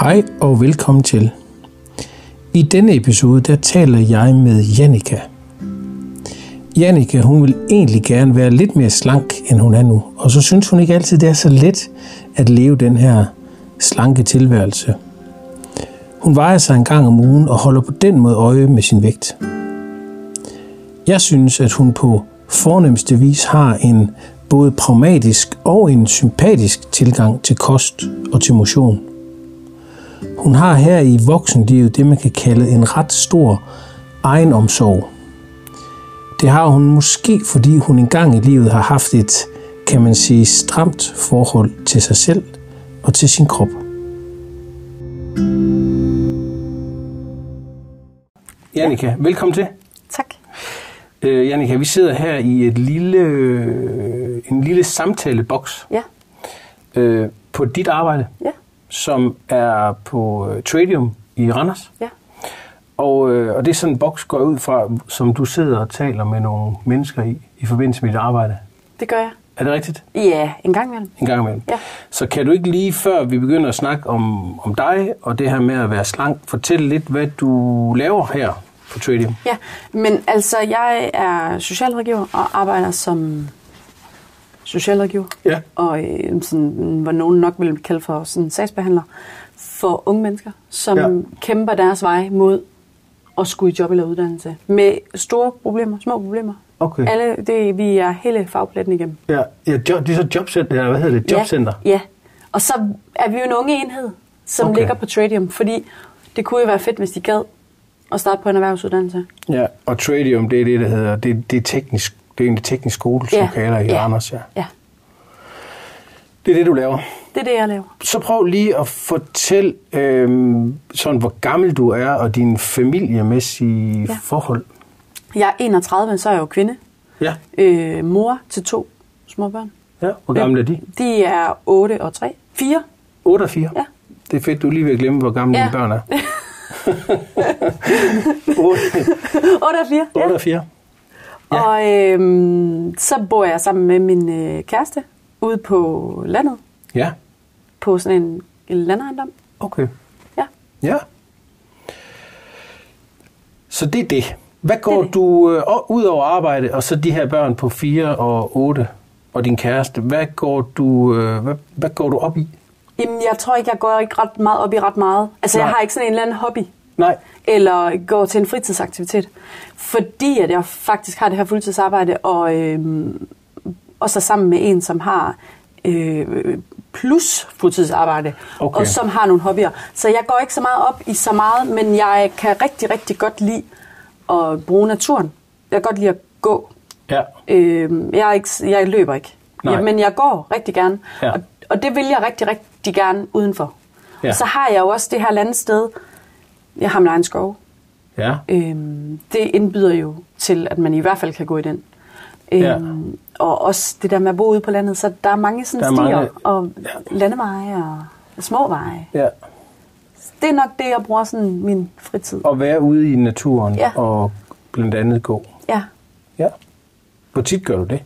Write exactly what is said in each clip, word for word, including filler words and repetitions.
Hej og velkommen til. I denne episode der taler jeg med Jannica. Jannica, hun vil egentlig gerne være lidt mere slank end hun er nu, og så synes hun ikke altid det er så let at leve den her slanke tilværelse. Hun vejer sig en gang om ugen og holder på den måde øje med sin vægt. Jeg synes at hun på fornemste vis har en både pragmatisk og en sympatisk tilgang til kost og til motion. Hun har her i voksenlivet det, man kan kalde en ret stor egenomsorg. Det har hun måske, fordi hun engang i livet har haft et, kan man sige, stramt forhold til sig selv og til sin krop. Jannica, velkommen til. Tak. Øh, Jannica, vi sidder her i et lille, øh, en lille samtaleboks ja. øh, på dit arbejde. Ja. Som er på Tradium i Randers. Ja. Og, øh, og det er sådan en boks, går ud fra, som du sidder og taler med nogle mennesker i, i forbindelse med dit arbejde. Det gør jeg. Er det rigtigt? Ja, en gang imellem. En gang imellem. Ja. Så kan du ikke lige før vi begynder at snakke om, om dig og det her med at være slank, fortælle lidt, hvad du laver her på Tradium? Ja, men altså, jeg er socialrådgiver og arbejder som socialrådgiver, ja. og øh, sådan, hvor nogen nok vil kalde for sådan sagsbehandler, for unge mennesker, som ja. kæmper deres vej mod at skulle i job eller uddannelse. Med store problemer, små problemer. Okay. Alle det, vi er hele fagpletten igennem. Ja, ja job, det er så jobcenter, eller hvad hedder det? Jobcenter? Ja, ja, og så er vi jo en unge enhed, som okay. ligger på Tradium, fordi det kunne jo være fedt, hvis de gad at starte på en erhvervsuddannelse. Ja, og Tradium, det er det, der hedder, det, det er teknisk. Det er en teknisk skole, som ja. kalder i ja. Randers, ja. ja. Det er det, du laver? Det er det, jeg laver. Så prøv lige at fortælle, øh, sådan, hvor gammel du er, og dine familiemæssige ja. forhold. Jeg er enogtredive, så er jeg jo kvinde. Ja. Øh, mor til to små børn. Ja, hvor gamle er de? De er otte og tre. fire. otte og fire? Ja. Det er fedt, du lige vil glemme, hvor gamle ja. dine børn er. otte og fire. otte og fire. Ja. Og øh, så bor jeg sammen med min øh, kæreste ude på landet. Ja. På sådan en, en landejendom. Okay. Ja. Ja. Så det er det. Hvad går det det. du øh, ud over arbejde, og så de her børn på fire og otte, og din kæreste, hvad går du, øh, hvad, hvad går du op i? Jamen, jeg tror ikke, jeg går ikke ret meget op i ret meget. Altså, Nej. jeg har ikke sådan en eller anden hobby. Nej. Eller går til en fritidsaktivitet. Fordi at jeg faktisk har det her fuldtidsarbejde, og, øh, og så sammen med en, som har øh, plus fuldtidsarbejde, okay. og som har nogle hobbyer. Så jeg går ikke så meget op i så meget, men jeg kan rigtig, rigtig godt lide at bruge naturen. Jeg kan godt lide at gå. Ja. Øh, jeg, er ikke, jeg løber ikke, ja, men jeg går rigtig gerne. Ja. Og, og det vil jeg rigtig, rigtig gerne udenfor. Ja. Så har jeg jo også det her landsted. Jeg har min egen skov. Ja. Øhm, det indbyder jo til, at man i hvert fald kan gå i den. Øhm, ja. Og også det der med at bo ude på landet, så der er mange sådan er stier mange... og ja. landeveje og små veje. Ja. Det er nok det, jeg bruger sådan min fritid. At være ude i naturen ja. og blandt andet gå. Ja. Ja. Hvor tit gør du det?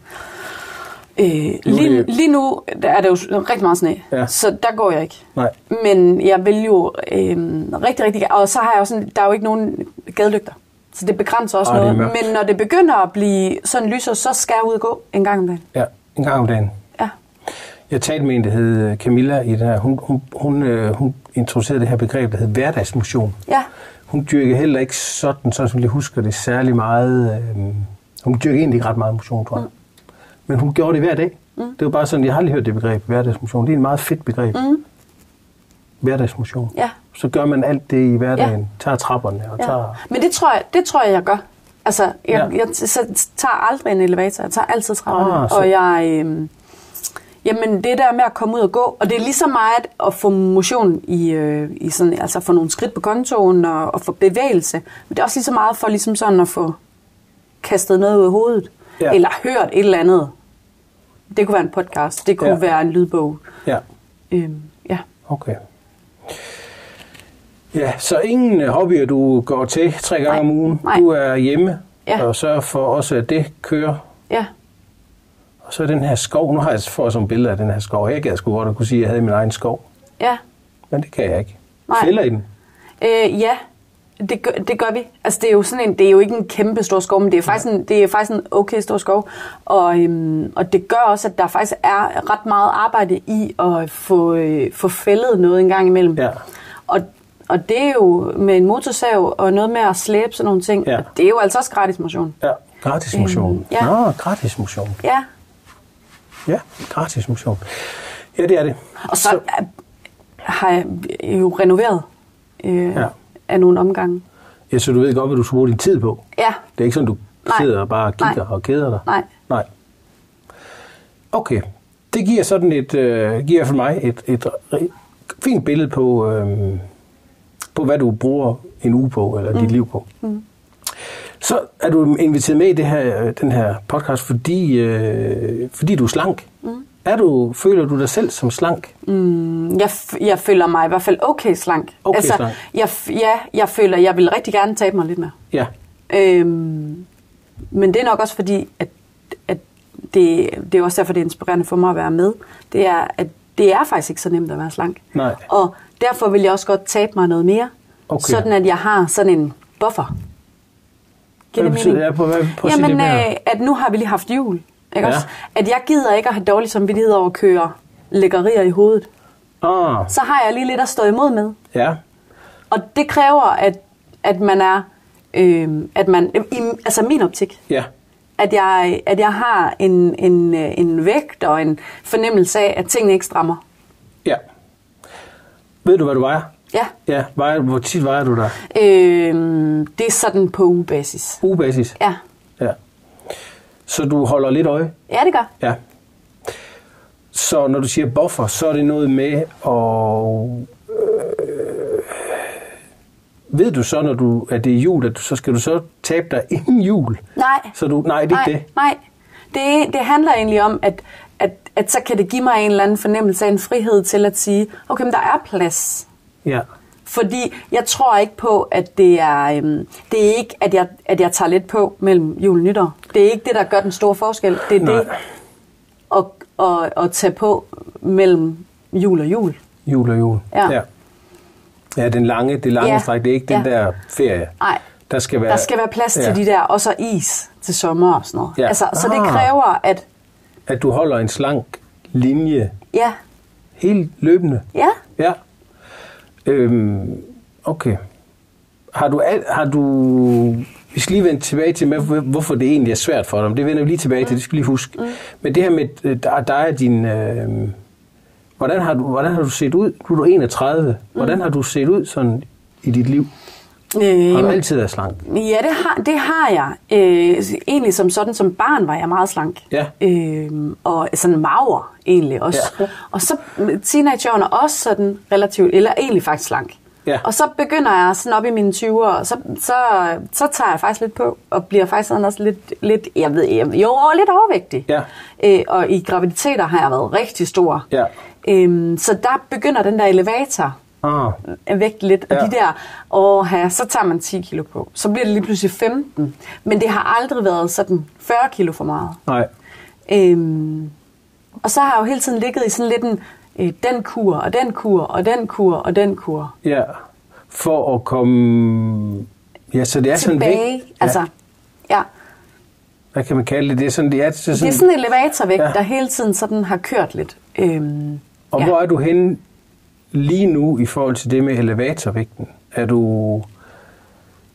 Øh, lige, lige nu er det jo rigtig meget sne, ja. så der går jeg ikke. Nej. Men jeg vil jo øh, rigtig, rigtig... Og så har jeg jo sådan... Der er jo ikke nogen gadelygter, så det begrænser også Ej, noget. Men når det begynder at blive sådan lyser, så skal jeg ud og gå en gang om dagen. Ja, en gang om dagen. Ja. Jeg talte med en, der hed Camilla i det her. Hun, hun, hun, øh, hun introducerede det her begreb, der hed hverdagsmotion. Ja. Hun dyrker heller ikke sådan, sådan som jeg husker det, særlig meget... Øh, hun dyrker egentlig ikke ret meget motion, tror jeg. Mm. Men hun gjorde det hver dag. Mm. Det var bare sådan, jeg har aldrig hørt det begreb, hverdagsmotion. Det er en meget fedt begreb. Mm. Hverdagsmotion. Ja. Så gør man alt det i hverdagen. Ja. Tager trapperne og ja. tager... Men det tror jeg, det tror jeg, jeg gør. Altså, jeg, ja. jeg så tager aldrig en elevator. Jeg tager altid trapperne. Ah, og jeg... Øh, jamen, det der med at komme ud og gå. Og det er lige så meget at få motion i... Øh, i sådan, altså, få nogle skridt på kontoen og, og få bevægelse. Men det er også lige så meget for ligesom sådan at få kastet noget ud af hovedet. Ja. Eller hørt et eller andet. Det kunne være en podcast, det kunne ja. være en lydbog. Ja. Øhm, ja. Okay. Ja, så ingen hobbyer, du går til tre gange Nej. om ugen. Nej. Du er hjemme ja. og sørger for også, at det kører. Ja. Og så den her skov. Nu har jeg fået sådan et billede af den her skov. Jeg gad sgu godt at kunne sige, at jeg havde min egen skov. Ja. Men det kan jeg ikke. Nej. Fælder I den? Øh, ja, det gør, det gør vi. Altså, det er jo sådan en, det er jo ikke en kæmpe stor skov, men det er faktisk en, det er faktisk en okay stor skov. Og, øhm, og det gør også, at der faktisk er ret meget arbejde i at få, øh, få fældet noget en gang imellem. Ja. Og, og det er jo med en motorsav og noget med at slæbe sådan nogle ting. Ja. Og det er jo altså også gratis motion. Ja, gratis motion. Øhm, ja. Nå, gratis motion. Ja. Ja, gratis motion. Ja, det er det. Og så, så... har jeg jo renoveret øh, ja. af nogle omgange. Ja, så du ved godt, hvad du skal bruge din tid på. Ja. Det er ikke sådan, du Nej. sidder og bare kigger Nej. og keder dig. Nej. Nej. Okay. Det giver sådan et, øh, giver for mig et, et, et fint billede på, øh, på, hvad du bruger en uge på, eller mm. dit liv på. Mm. Så er du inviteret med i det her, den her podcast, fordi, øh, fordi du er slank. Mm. Er du, føler du dig selv som slank? Mm, jeg, jeg føler mig i hvert fald okay slank. Okay altså, slank. Jeg, ja, jeg føler, jeg vil rigtig gerne tabe mig lidt mere. Ja. Øhm, men det er nok også fordi, at, at det, det er også derfor, det er inspirerende for mig at være med. Det er, at det er faktisk ikke så nemt at være slank. Nej. Og derfor vil jeg også godt tabe mig noget mere. Okay. Sådan at jeg har sådan en buffer. Hvad betyder det? På, på Jamen, det øh, at nu har vi lige haft jul. Ikke ja. også? At jeg gider ikke at have dårlig samvittighed over at køre lækkerier i hovedet. Oh. Så har jeg lige lidt at stå imod med. Ja. Og det kræver, at, at man er... Øh, at man, i, altså min optik. Ja. At jeg, at jeg har en, en, en vægt og en fornemmelse af, at tingene ikke strammer. Ja. Ved du, hvad du vejer? Ja. Ja. Vejer, hvor tit vejer du dig? Øh, det er sådan på ugebasis. Ugebasis? Ja. Ja. Så du holder lidt øje? Ja, det gør. Ja. Så når du siger buffer, så er det noget med og øh, ved du så, når du at det er jul, at du, så skal du så tabe dig inden jul? Nej. Så du nej, det er nej, ikke det. Nej. Det det handler egentlig om at at at så kan det give mig en eller anden fornemmelse af en frihed til at sige, okay, men der er plads. Ja. Fordi jeg tror ikke på, at det er, øhm, det er ikke, at jeg, at jeg tager lidt på mellem jul og nytår. Det er ikke det, der gør den store forskel. Det er Nej. det at, at, at tage på mellem jul og jul. Jul og jul. Ja, ja. Ja den lange, det lange ja. stræk, det er ikke den ja. der ferie. Nej, der skal være, der skal være plads ja. til de der, og så is til sommer og sådan noget. Ja. Altså, så det kræver, at... At du holder en slank linje. Ja. Helt løbende. Ja. Ja. Øhm, okay. Har du, har du... Vi skal lige vende tilbage til, med, hvorfor det egentlig er svært for dig. Det vender vi lige tilbage mm. til, det skal lige huske. Mm. Men det her med dig og din... Øh, hvordan, har du, hvordan har du set ud? Du er enogtredive. Hvordan har du set ud sådan i dit liv? Øh, har du altid været slank? Ja, det har, det har jeg. Øh, egentlig som sådan, som barn var jeg meget slank. Ja. Øh, og sådan mager egentlig også. Ja. Og så teenageårene også sådan relativt, eller egentlig faktisk slank. Ja. Og så begynder jeg sådan op i mine tyverne, og så, så, så tager jeg faktisk lidt på, og bliver faktisk sådan også lidt, lidt jeg ved, jeg, jo, lidt overvægtig. Ja. Øh, og i graviditeter har jeg været rigtig stor. Ja. Øh, så der begynder den der elevator. Ah. vægt lidt, og ja. de der åh, så tager man ti kilo på, så bliver det lige pludselig femten, men det har aldrig været sådan fyrre kilo for meget. Nej. Øhm, og så har jeg jo hele tiden ligget i sådan lidt en, øh, den kur, og den kur, og den kur, og den kur. Ja, for at komme ja, så det er tilbage, sådan vægt. Ja. Altså, ja. Hvad kan man kalde det? Det er sådan, det er sådan, det er sådan en elevatorvægt, ja. der hele tiden sådan har kørt lidt. Øhm, og ja. hvor er du henne lige nu i forhold til det med elevatorvægten? Er du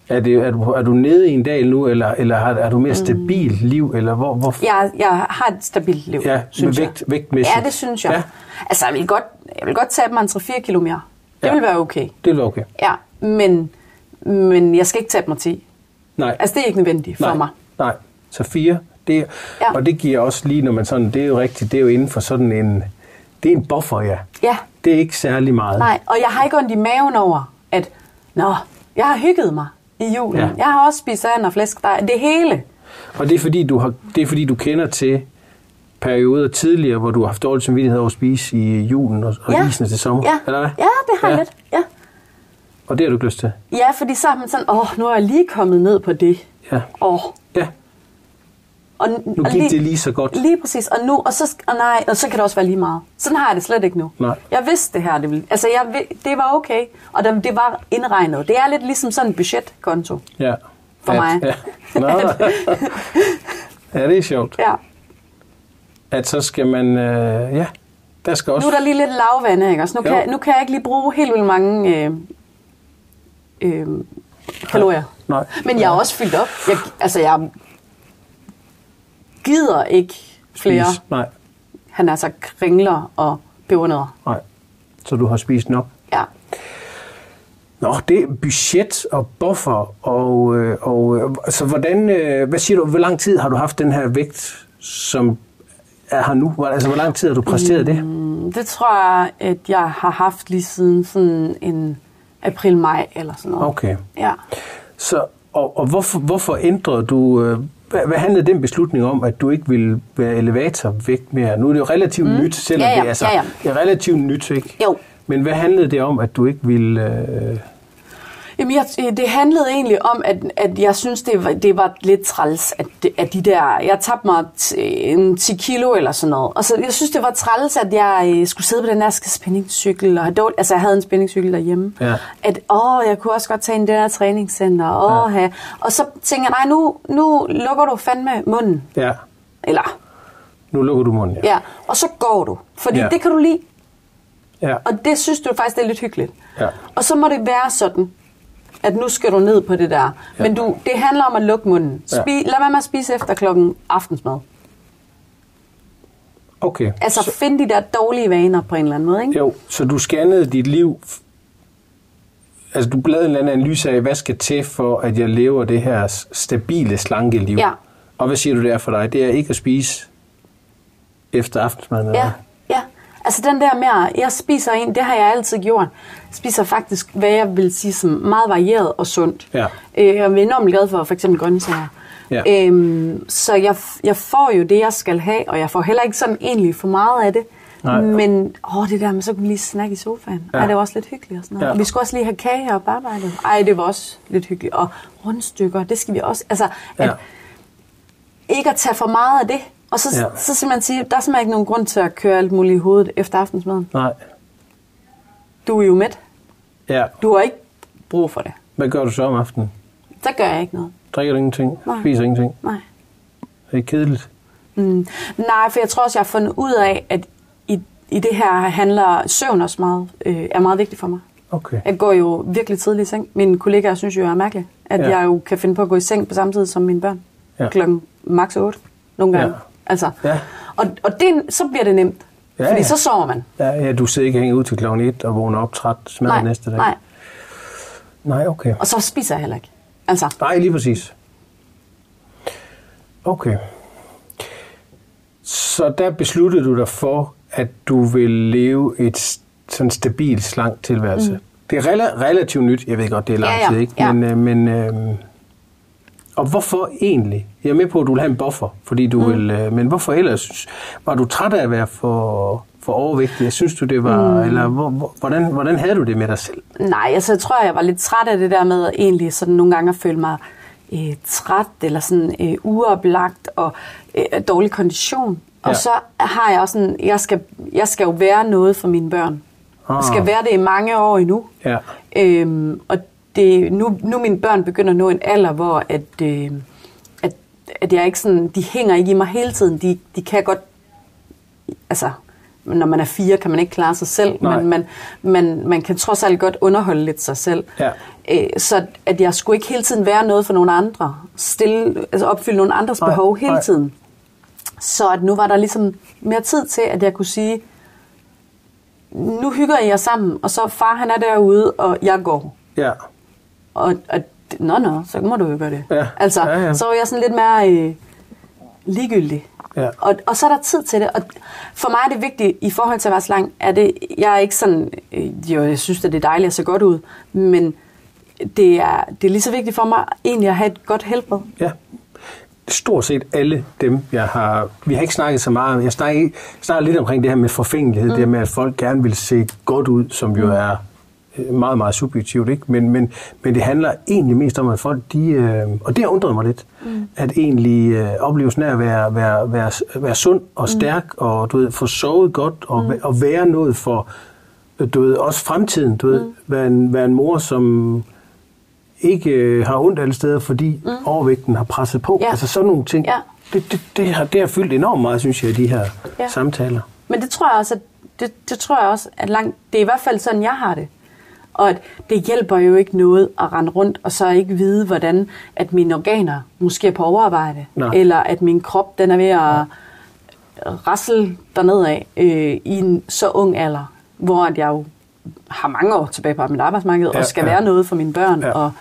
er det er du er du nede i en dal nu, eller eller har er du mere stabilt liv, eller hvor hvor jeg jeg har et stabilt liv. Ja, synes jeg. Vægt, vægtmæssigt. Ja, det synes jeg. Ja. Altså jeg vil godt jeg vil godt tabe mig tre til fire kilo mere. Det ja. vil være okay. Det er okay. Ja, men men jeg skal ikke tabe mig ti. Nej. Altså det er ikke nødvendigt for Nej. mig. Nej. Så fire, det er, ja. og det giver også lige når man sådan, det er jo rigtigt, det er jo inden for sådan en det er en buffer, ja. Ja. Det er ikke særlig meget. Nej, og jeg har ikke ondt i maven over, at nå, jeg har hygget mig i julen. Ja. Jeg har også spist and og flæsk, der, det hele. Og det er, fordi du har, det er fordi, du kender til perioder tidligere, hvor du har haft dårlig samvittighed over at spise i julen og, og ja. isen til sommer, ja. eller hvad? Ja, det har jeg ja. lidt, ja. Og det har du ikke lyst til? Ja, fordi så er man sådan, åh, nu er jeg lige kommet ned på det. Ja. Åh. Ja. Og, nu gik og lige, det lige så godt. Lige præcis, og nu, og så, og nej, og så kan det også være lige meget. Sådan har jeg det slet ikke nu. Nej. Jeg vidste det her, det ville, altså jeg, det var okay, og det var indregnet. Det er lidt ligesom sådan en budgetkonto. Ja. For at, mig. Ja. Nå, ja, det er sjovt. Ja. At så skal man, øh, ja, der skal også... Nu er der lige lidt lavvande, ikke også? Nu kan, nu kan jeg ikke lige bruge helt vildt mange... Øh, øh, kalorier. Nej. Men jeg er også fyldt op. Jeg, altså, jeg gider ikke flere. Spis. Nej. Han er altså kringler og pebernødder. Nej. Så du har spist nok? Ja. Nå, det er budget og buffer og, og altså, hvordan, hvad siger du, hvor lang tid har du haft den her vægt, som er her nu? Altså, hvor lang tid har du præsteret det? Mm, det tror jeg, at jeg har haft lige siden sådan en april, maj eller sådan noget. Okay. Ja. Så, og og hvorfor, hvorfor ændrede du... Øh, hvad, hvad handlede den beslutning om, at du ikke ville være elevatorvægt mere? Nu er det jo relativt mm. nyt, selvom ja, ja. det altså, ja, ja. er relativt nyt, ikke? Jo. Men hvad handlede det om, at du ikke ville... Øh... Jamen, jeg, det handlede egentlig om, at, at jeg synes, det var, det var lidt træls, at, at de der... Jeg tabte mig ti kilo eller sådan noget. Og så, jeg synes, det var træls, at jeg skulle sidde på den der spændingscykel. Og have, altså, jeg havde en spændingscykel derhjemme. Ja. At, åh, jeg kunne også godt tage en den der træningscenter. Åh, ja. Og så tænker jeg, nej, nu, nu lukker du fandme munden. Ja. Eller... Nu lukker du munden, ja. Ja, og så går du. Fordi ja. det kan du lide. Ja. Og det synes du faktisk, det er lidt hyggeligt. Ja. Og så må det være sådan... at nu skal du ned på det der. Ja. Men du, det handler om at lukke munden. Spi- ja. Lad være med at spise efter klokken aftensmad. Okay. Altså så... find de der dårlige vaner på en eller anden måde, ikke? Jo, så du scannede dit liv. Altså du lavede en eller anden analyse af, hvad skal til for, at jeg lever det her stabile, slanke liv. Ja. Og hvad siger du der for dig? Det er ikke at spise efter aftensmad. Eller? Ja, ja. Altså den der med, jeg spiser en, det har jeg altid gjort. Jeg spiser faktisk, hvad jeg vil sige, som meget varieret og sundt. Ja. Øh, jeg er enormt glad for for eksempel grøntsager. Ja. Øhm, så jeg, jeg får jo det, jeg skal have, og jeg får heller ikke sådan egentlig for meget af det. Nej. Men åh, det der med, så kunne vi lige snakke i sofaen. Ja. Ej, det var også lidt hyggeligt og sådan noget. Ja. Og vi skulle også lige have kage her på arbejdet. Ej, det var også lidt hyggeligt. Og rundstykker, det skal vi også. Altså, at, ja. ikke at tage for meget af det. Og så, ja. så simpelthen sige, der er simpelthen ikke nogen grund til at køre alt muligt i hovedet efter aftensmaden. Nej. Du er jo mæt. Ja. Du har ikke brug for det. Hvad gør du så om aftenen? Så gør jeg ikke noget. Drikker du ingenting? Nej. Spiser ingenting? Nej. Er det kedeligt? Mm. Nej, for jeg tror også, jeg har fundet ud af, at i, i det her handler søvn også meget, øh, er meget vigtigt for mig. Okay. Jeg går jo virkelig tidligt i seng. Mine kollegaer synes jo, jeg er mærkelig, at ja. jeg jo kan finde på at gå i seng på samme tid som mine børn. Ja. Klokken maks otte nogle gange. Ja. Altså. Ja. Og, og det, så bliver det nemt, ja, fordi ja. så sover man. Ja, ja, du sidder ikke og hænger ud til klokken et og vågner op træt, smadret næste dag. Nej, nej. Okay. Og så spiser jeg heller ikke. Altså. Nej, lige præcis. Okay. Så der besluttede du dig for, at du vil leve et sådan stabilt, slank tilværelse. Mm. Det er rela- relativt nyt, jeg ved godt, det er lang ja, ja. tid, ikke? Ja. Men... Øh, men øh, og hvorfor egentlig? Jeg er med på, at du vil have en buffer, fordi du mm. vil, men hvorfor ellers? Var du træt af at være for, for overvægtig? Synes du, det var... Mm. Eller hvor, hvordan, hvordan havde du det med dig selv? Nej, altså jeg tror, jeg var lidt træt af det der med egentlig sådan nogle gange at føle mig øh, træt, eller sådan øh, uoplagt og øh, dårlig kondition. Ja. Og så har jeg også sådan, jeg skal, jeg skal jo være noget for mine børn. Ah. Jeg skal være det i mange år endnu. Ja. Øhm, og Det, nu, nu mine børn begynder at nå en alder, hvor at, øh, at, at jeg ikke sådan, de hænger ikke i mig hele tiden. De, de kan godt, altså, når man er fire, kan man ikke klare sig selv, men man, man, man kan trods alt godt underholde lidt sig selv. Ja. Æ, så at jeg skulle ikke hele tiden være noget for nogle andre, stille, altså opfylde nogle andres nej, behov hele nej. tiden. Så at nu var der ligesom mere tid til, at jeg kunne sige, nu hygger I jer sammen, og så far han er derude, og jeg går. Ja. Og, og nå, nå, så må du jo gøre det. Ja. Altså, ja, ja. så er jeg sådan lidt mere øh, ligegyldig. Ja. Og, og så er der tid til det. Og for mig er det vigtigt, i forhold til at være slank, er det, jeg er ikke sådan, øh, jo, jeg synes, at det er dejligt at se godt ud, men det er, det er lige så vigtigt for mig, egentlig at have et godt helbred. Ja. Stort set alle dem, jeg har... Vi har ikke snakket så meget om. Jeg snakker, snakker lidt omkring det her med forfængelighed, mm. det her med, at folk gerne vil se godt ud, som jo er meget, meget subjektivt, ikke? Men, men, men det handler egentlig mest om, at folk, de, øh, og det har undret mig lidt, mm. at egentlig øh, oplevelsen af at være, være, være, være sund og stærk, mm. og du ved, få sovet godt, og, mm. og være noget for, du ved, også fremtiden, du mm. ved, være en, være en mor, som ikke øh, har ondt alle steder, fordi mm. overvægten har presset på. Ja. Altså sådan nogle ting. Ja. Det, det, det, har, det har fyldt enormt meget, synes jeg, de her ja. samtaler. Men det tror jeg også, at det, det tror jeg også, at langt, det er i hvert fald sådan, jeg har det. Og at det hjælper jo ikke noget at rende rundt og så ikke vide, hvordan at mine organer måske er på overarbejde. Nej. Eller at min krop, den er ved at rasle dernedad øh, i en så ung alder, hvor at jeg jo har mange år tilbage på mit arbejdsmarked, ja, og skal ja. være noget for mine børn. Ja, og,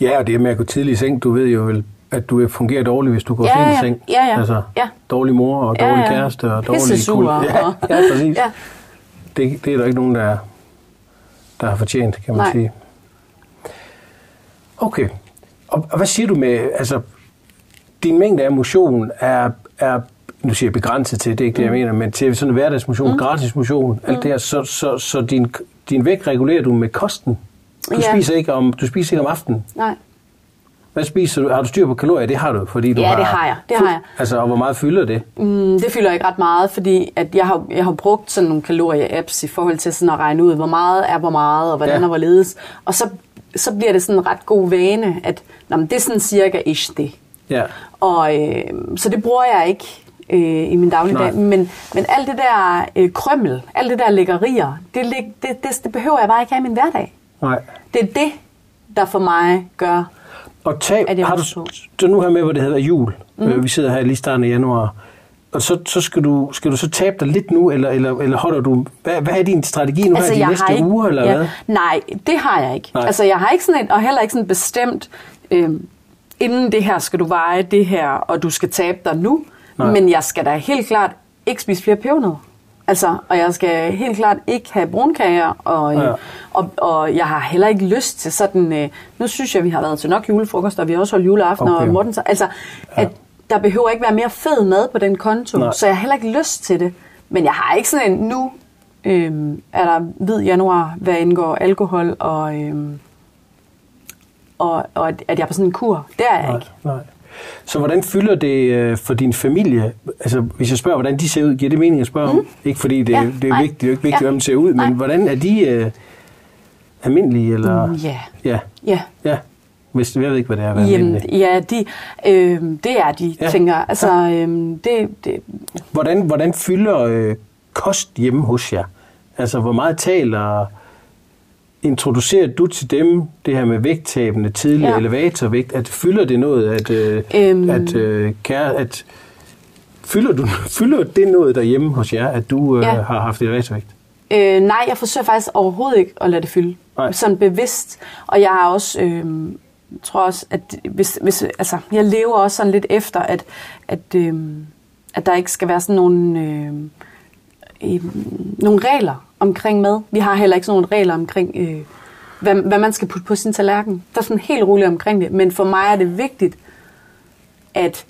ja, og det med at gå tidlig i seng, du ved jo vel, at du fungerer dårligt, hvis du går ja, sent i seng. Ja, ja, altså, ja. Dårlig mor og dårlig ja, ja. kæreste og dårlig kul. Ja, ja, præcis. Ja. Det, det er der ikke nogen, der er. der har fortjent, kan man Nej. sige. Okay. Og, og hvad siger du med, altså, din mængde af motion er, er nu siger jeg begrænset til, det er ikke det, mm. jeg mener, men til sådan en hverdagsmotion, mm. gratismotion, mm. alt det her, så, så, så din, din vægt regulerer du med kosten. Du, yeah. spiser ikke om, du spiser ikke om aftenen. Nej. Hvad spiser du? Har du styr på kalorier? Det har du, fordi du ja, har... Ja, det har jeg. Det har jeg. Altså, og hvor meget fylder det? Mm, det fylder ikke ret meget, fordi at jeg, har, jeg har brugt sådan nogle kalorie-apps i forhold til sådan at regne ud, hvor meget er hvor meget, og hvordan ja. er hvorledes. Og så, så bliver det sådan en ret god vane, at nå, men det er sådan cirka ish det. Ja. Og, øh, så det bruger jeg ikke øh, i min dagligdag. Men, men alt det der øh, krømmel, alt det der lækkerier, det, det, det, det behøver jeg bare ikke have i min hverdag. Nej. Det er det, der for mig gør... Og tab, har du, du nu her med, hvor det hedder jul, mm. vi sidder her lige starten af januar, og så, så skal, du, skal du så tabe dig lidt nu, eller, eller, eller holder du, hvad, hvad er din strategi nu altså, her de næste ikke, uger, eller ja, hvad? Nej, det har jeg ikke. Nej. Altså jeg har ikke sådan en, og heller ikke sådan bestemt, øh, inden det her skal du veje det her, og du skal tabe dig nu, nej. Men jeg skal da helt klart ikke spise flere pebernødder. Altså, og jeg skal helt klart ikke have brunkager, og, ja. og, og jeg har heller ikke lyst til sådan, øh, nu synes jeg, vi har været til nok julefrokost, og vi har også holdt juleaften okay. og mortens, altså, ja. at der behøver ikke være mere fed mad på den konto, nej. Så jeg har heller ikke lyst til det. Men jeg har ikke sådan en, nu øh, er der hvid januar, hvad indgår alkohol, og, øh, og, og at jeg er på sådan en kur, det er jeg nej, ikke. Nej. Så hvordan fylder det for din familie? Altså, hvis jeg spørger, hvordan de ser ud, giver det mening at spørge om? Mm. Ikke fordi det, ja, det er vigtigt, det er jo ikke vigtigt, ja. hvordan de ser ud, men nej. hvordan er de øh, almindelige? Eller? Mm, yeah. Ja. Ja. Ja. Hvis, jeg ved ikke, hvad det er at være almindelig. Ja, de, øh, det er de, ja. tænker altså, øh, det, det. Hvordan, hvordan fylder øh, kost hjemme hos jer? Altså, hvor meget taler... Introducerer du til dem det her med vægttabende tidlig ja. elevatorvægt, at fylder det noget, at øh, øhm. at, øh, kære, at fylder du fylder det noget derhjemme hos jer, at du øh, ja. har haft elevatorvægt? Øh, nej, jeg forsøger faktisk overhovedet ikke at lade det fylde, nej. sådan bevidst. Og jeg har også øh, tror også, at hvis, hvis altså, jeg lever også sådan lidt efter, at at øh, at der ikke skal være sådan nogle øh, øh, nogle regler omkring med. Vi har heller ikke sådan nogle regler omkring, øh, hvad, hvad man skal putte på sin tallerken. Der er sådan helt roligt omkring det. Men for mig er det vigtigt, at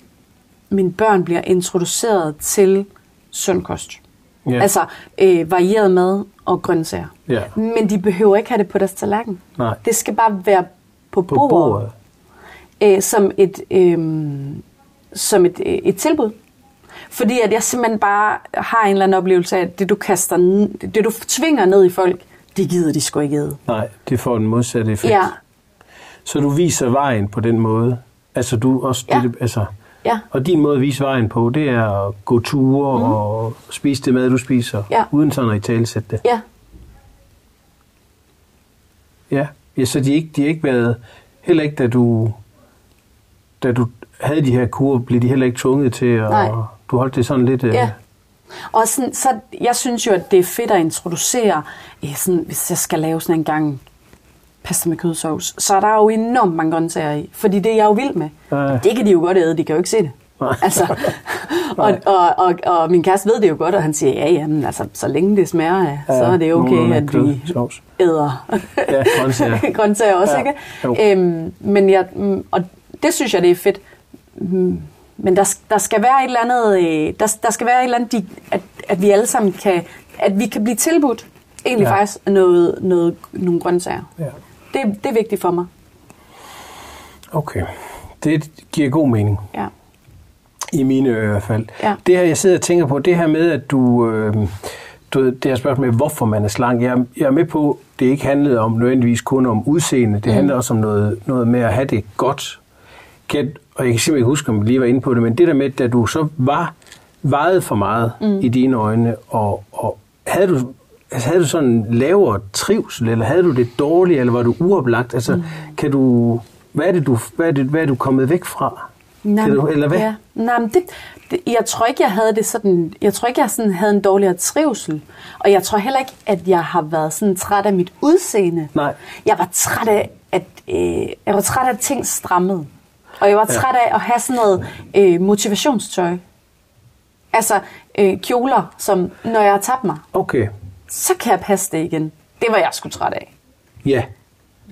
mine børn bliver introduceret til sund kost. Yeah. Altså øh, varieret mad og grøntsager. Yeah. Men de behøver ikke have det på deres tallerken. Nej. Det skal bare være på, på bordet. bordet. Æ, som et, øh, som et, et tilbud. Fordi at jeg simpelthen bare har en eller anden oplevelse af, at det du kaster, det du tvinger ned i folk, det gider de sgu ikke æde. Nej, det får den modsatte effekt. Ja. Så du viser vejen på den måde. Altså du også, ja. det, altså, ja. og din måde at vise vejen på, det er at gå ture mm. og spise det mad, du spiser, ja. uden sådan at italesætte det. Ja. Ja, ja så de ikke, de ikke været, heller ikke da du, da du havde de her kurer, blev de heller ikke tvunget til at... Nej. Du holdt det sådan lidt... Øh... Ja. Og sådan, så jeg synes jo, at det er fedt at introducere, ja, sådan, hvis jeg skal lave sådan en gang pasta med kødsovs, så er der jo enormt mange grøntsager i. Fordi det er jeg jo vild med. Øh. Det kan de jo godt æde, de kan jo ikke se det. Altså, og, og, og, og min kæreste ved det jo godt, og han siger, ja, jamen, altså, så længe det smager af, ja, så er det okay, at vi æder ja, grøntsager. grøntsager også, ja. ikke? Øhm, men jeg, og det synes jeg, det er fedt. Men der, der skal være et eller andet, der, der skal være et eller andet, at, at vi alle sammen kan, at vi kan blive tilbudt Egentlig ja. faktisk noget, noget, nogle grøntsager. Ja. Det, det er vigtigt for mig. Okay. Det giver god mening. Ja. I mine ører i hvert fald. Ja. Det her, jeg sidder og tænker på, det her med, at du... Øh, du det her spørgsmål med, hvorfor man er slank. Jeg, jeg er med på, det ikke handlede om nødvendigvis kun om udseende. Det mm. handler også om noget, noget med at have det godt. Kan, og jeg kan simpelthen ikke huske, om vi lige var inde på det, men det der med, at du så var vejede for meget mm. i dine øjne, og, og havde du... Altså, havde du sådan en lavere trivsel, eller havde du det dårligt, eller var du uoplagt? Altså, mm. kan du, hvad er det, du, hvad er det, hvad er du kommet væk fra? Nej, du, eller hvad? Ja. Nej, men det, det, jeg tror ikke, jeg havde det sådan, jeg tror ikke, jeg sådan havde en dårligere trivsel. Og jeg tror heller ikke, at jeg har været sådan træt af mit udseende. Nej. Jeg var træt af, at, øh, jeg var træt af, at ting strammede. Og jeg var ja. træt af at have sådan noget øh, motivationstøj. Altså, øh, kjoler, som når jeg har tabt mig. Okay. Så kan jeg passe det igen. Det var jeg sgu træt af. Ja.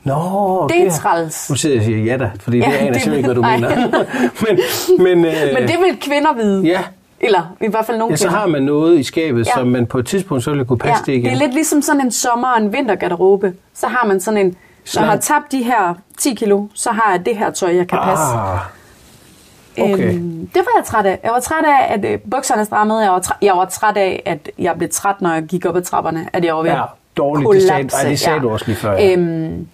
Nå, det er træls. Nu sidder jeg og siger ja da, fordi ja, det aner simpelthen ikke, hvad du nej. mener. men, men, øh, men det vil kvinder vide. Ja. Eller i hvert fald nogle ja, kvinder. Så har man noget i skabet, ja. som man på et tidspunkt så ville kunne passe ja, det igen. Det er lidt ligesom sådan en sommer- og en vintergarderobe. Så har man sådan en, når Slang. man har tabt de her ti kilo, så har jeg det her tøj, jeg kan ah. passe. Okay. Øhm, det var jeg træt af. Jeg var træt af, at øh, bukserne strammede. Jeg var, træ, jeg var træt af, at jeg blev træt, når jeg gik op ad trapperne. At jeg var ved ja, dårligt. Kollapse. Det sagde, ej, det sagde ja. du også lige før. Ja. Øhm,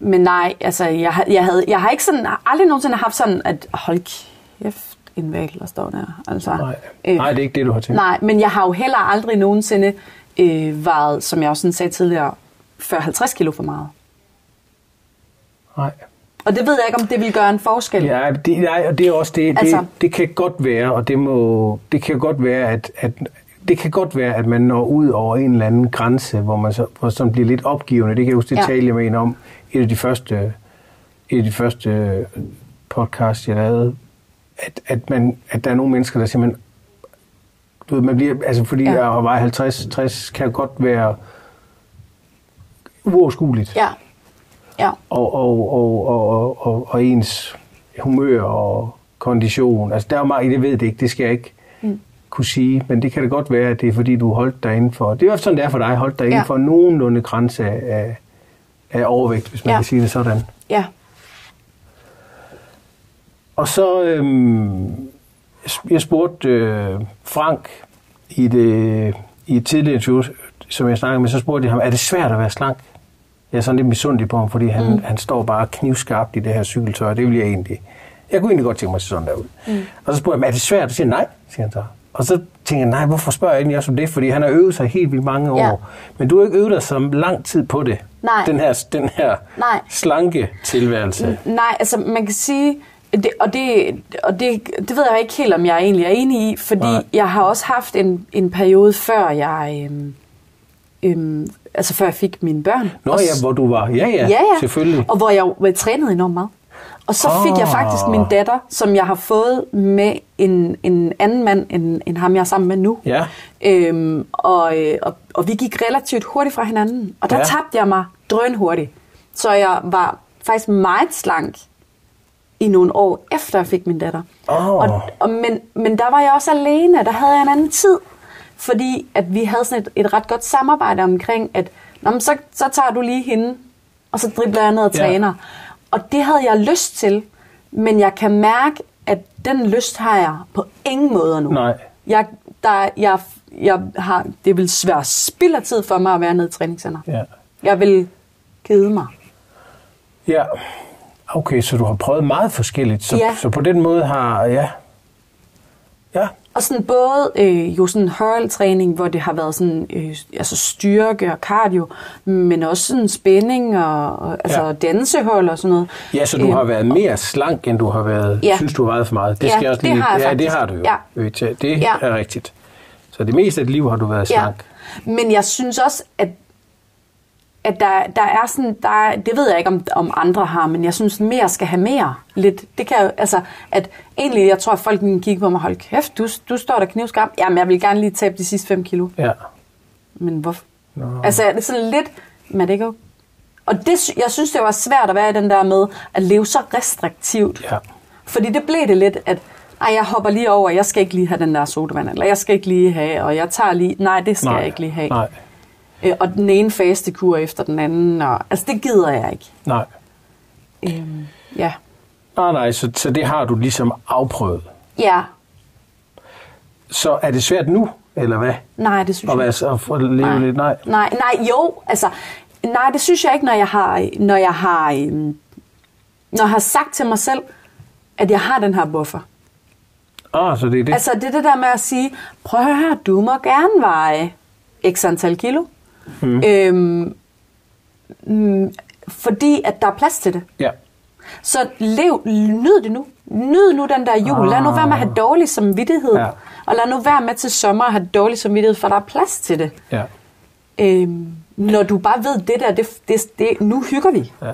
men nej, altså, jeg, jeg, havde, jeg har ikke sådan, aldrig nogensinde haft sådan, at hold kæft, en vægler står der. Altså, nej. Øh, nej, det er ikke det, du har tænkt. Nej, men jeg har jo heller aldrig nogensinde øh, været, som jeg også sådan sagde tidligere, fyrre til halvtreds kilo for meget. Nej. Og det ved jeg ikke, om det vil gøre en forskel. Ja, det, nej, og det er også det. Altså, det, det kan godt være, og det må, det kan godt være, at, at det kan godt være, at man når ud over en eller anden grænse, hvor man så hvor sådan bliver lidt opgivende. Det kan jeg huske, det ja. talte jeg med en om et af de første, et af de første podcasts, jeg lavede, at at man, at der er nogle mennesker, der simpelthen, du ved, man bliver, altså fordi ja. jeg vejer halvtreds, tres, kan godt være uoverskueligt. Ja. Ja. Og, og, og, og, og, og ens humør og kondition. Altså, der er meget, det ved det ikke, det skal jeg ikke mm. kunne sige, men det kan det godt være, at det er, fordi du holdt dig indenfor. Det er jo sådan, det er for dig, holdt dig ja. indenfor nogenlunde grænse af, af overvægt, hvis man ja. kan sige det sådan. Ja. Og så, øhm, jeg spurgte øh, Frank i, det, i et tidligere interview, som jeg snakkede med, så spurgte jeg ham, er det svært at være slank? Jeg er sådan lidt misundelig på ham, fordi han, mm. han står bare knivskarpt i det her cykeltøj, det vil jeg egentlig... Jeg kunne egentlig godt tænke mig sådan derud. Mm. Og så spurgte jeg, er det svært? Og så siger nej, siger han så. Og så tænker jeg, nej, hvorfor spørger jeg egentlig også om det? Fordi han har øvet sig helt vildt mange år. Ja. Men du har ikke øvet dig så lang tid på det. Nej. Den her, den her nej. slanke tilværelse. N- nej, altså man kan sige... Det, og det, og det, det ved jeg ikke helt, om jeg egentlig er enig i, fordi nej. jeg har også haft en, en periode, før jeg... Øhm, øhm, altså før jeg fik mine børn. Nå og, ja, hvor du var. Ja, ja, ja, ja. Selvfølgelig. Og hvor jeg var trænet enormt meget. Og så oh. fik jeg faktisk min datter, som jeg har fået med en, en anden mand, end, end ham jeg er sammen med nu. Ja. Øhm, og, og, og vi gik relativt hurtigt fra hinanden. Og der ja. tabte jeg mig drønhurtigt. Så jeg var faktisk meget slank i nogle år, efter jeg fik min datter. Oh. Og, og, men, men der var jeg også alene, der havde jeg en anden tid. Fordi at vi havde sådan et, et ret godt samarbejde omkring, at så, så tager du lige hende, og så dribler jeg ned og træner. Ja. Og det havde jeg lyst til, men jeg kan mærke, at den lyst har jeg på ingen måder nu. Nej. Jeg, der, jeg, jeg har, det vil svært spild af tid for mig at være nede i træningscenter. Ja. Jeg vil kede mig. Ja, okay, så du har prøvet meget forskelligt. Så, ja. så på den måde har... Ja. Ja. Og sådan både øh, jo sådan hurl-træning, hvor det har været sådan øh, altså styrke og cardio, men også sådan spænding og, og altså ja. dansehold og sådan noget. Ja, så du æm, har været mere og... slank, end du har været. Ja. Synes du har været for meget? Det skal ja, også lige. Det har ja, det har du jo. Ja. Det ja. er rigtigt. Så det meste af dit liv har du været slank. Ja. Men jeg synes også, at at der, der er sådan, der, det ved jeg ikke, om, om andre har, men jeg synes, mere skal have mere. Lidt. Det kan jo, altså, at egentlig, jeg tror, at folk kan kigge på mig, hold kæft, du, du står der knivskarp. Jamen, jeg vil gerne lige tabe de sidste fem kilo. Ja. Men hvorfor? No. Altså, det er sådan lidt, men er det ikke okay? Og det, jeg synes, det var svært at være i den der med, at leve så restriktivt. Ja. Fordi det blev det lidt, at ej, jeg hopper lige over, jeg skal ikke lige have den der sodavand, eller jeg skal ikke lige have, og jeg tager lige, nej, det skal nej. jeg ikke lige have. Nej. Øh, og den ene fastekur efter den anden. Og, altså, det gider jeg ikke. Nej. Øhm, ja. Nej, nej, så, så det har du ligesom afprøvet? Ja. Så er det svært nu, eller hvad? Nej, det synes og jeg ikke. Og hvad, at leve nej. lidt? Nej. nej. Nej, jo, altså, nej, det synes jeg ikke, når jeg har, når jeg har, når jeg har sagt til mig selv, at jeg har den her buffer. Ah, så det er det? Altså, det er det der med at sige, prøv at høre, du må gerne veje x antal kilo. Hmm. Øhm, mm, fordi at der er plads til det. Ja. Så lev, nyd det nu. Nyd nu den der jul. Ah. Lad nu være med at have dårlig samvittighed. Ja. Og lad nu være med til sommer at have dårlig samvittighed, for der er plads til det. Ja. Øhm, når du bare ved det der, det, det, det, nu hygger vi. Ja.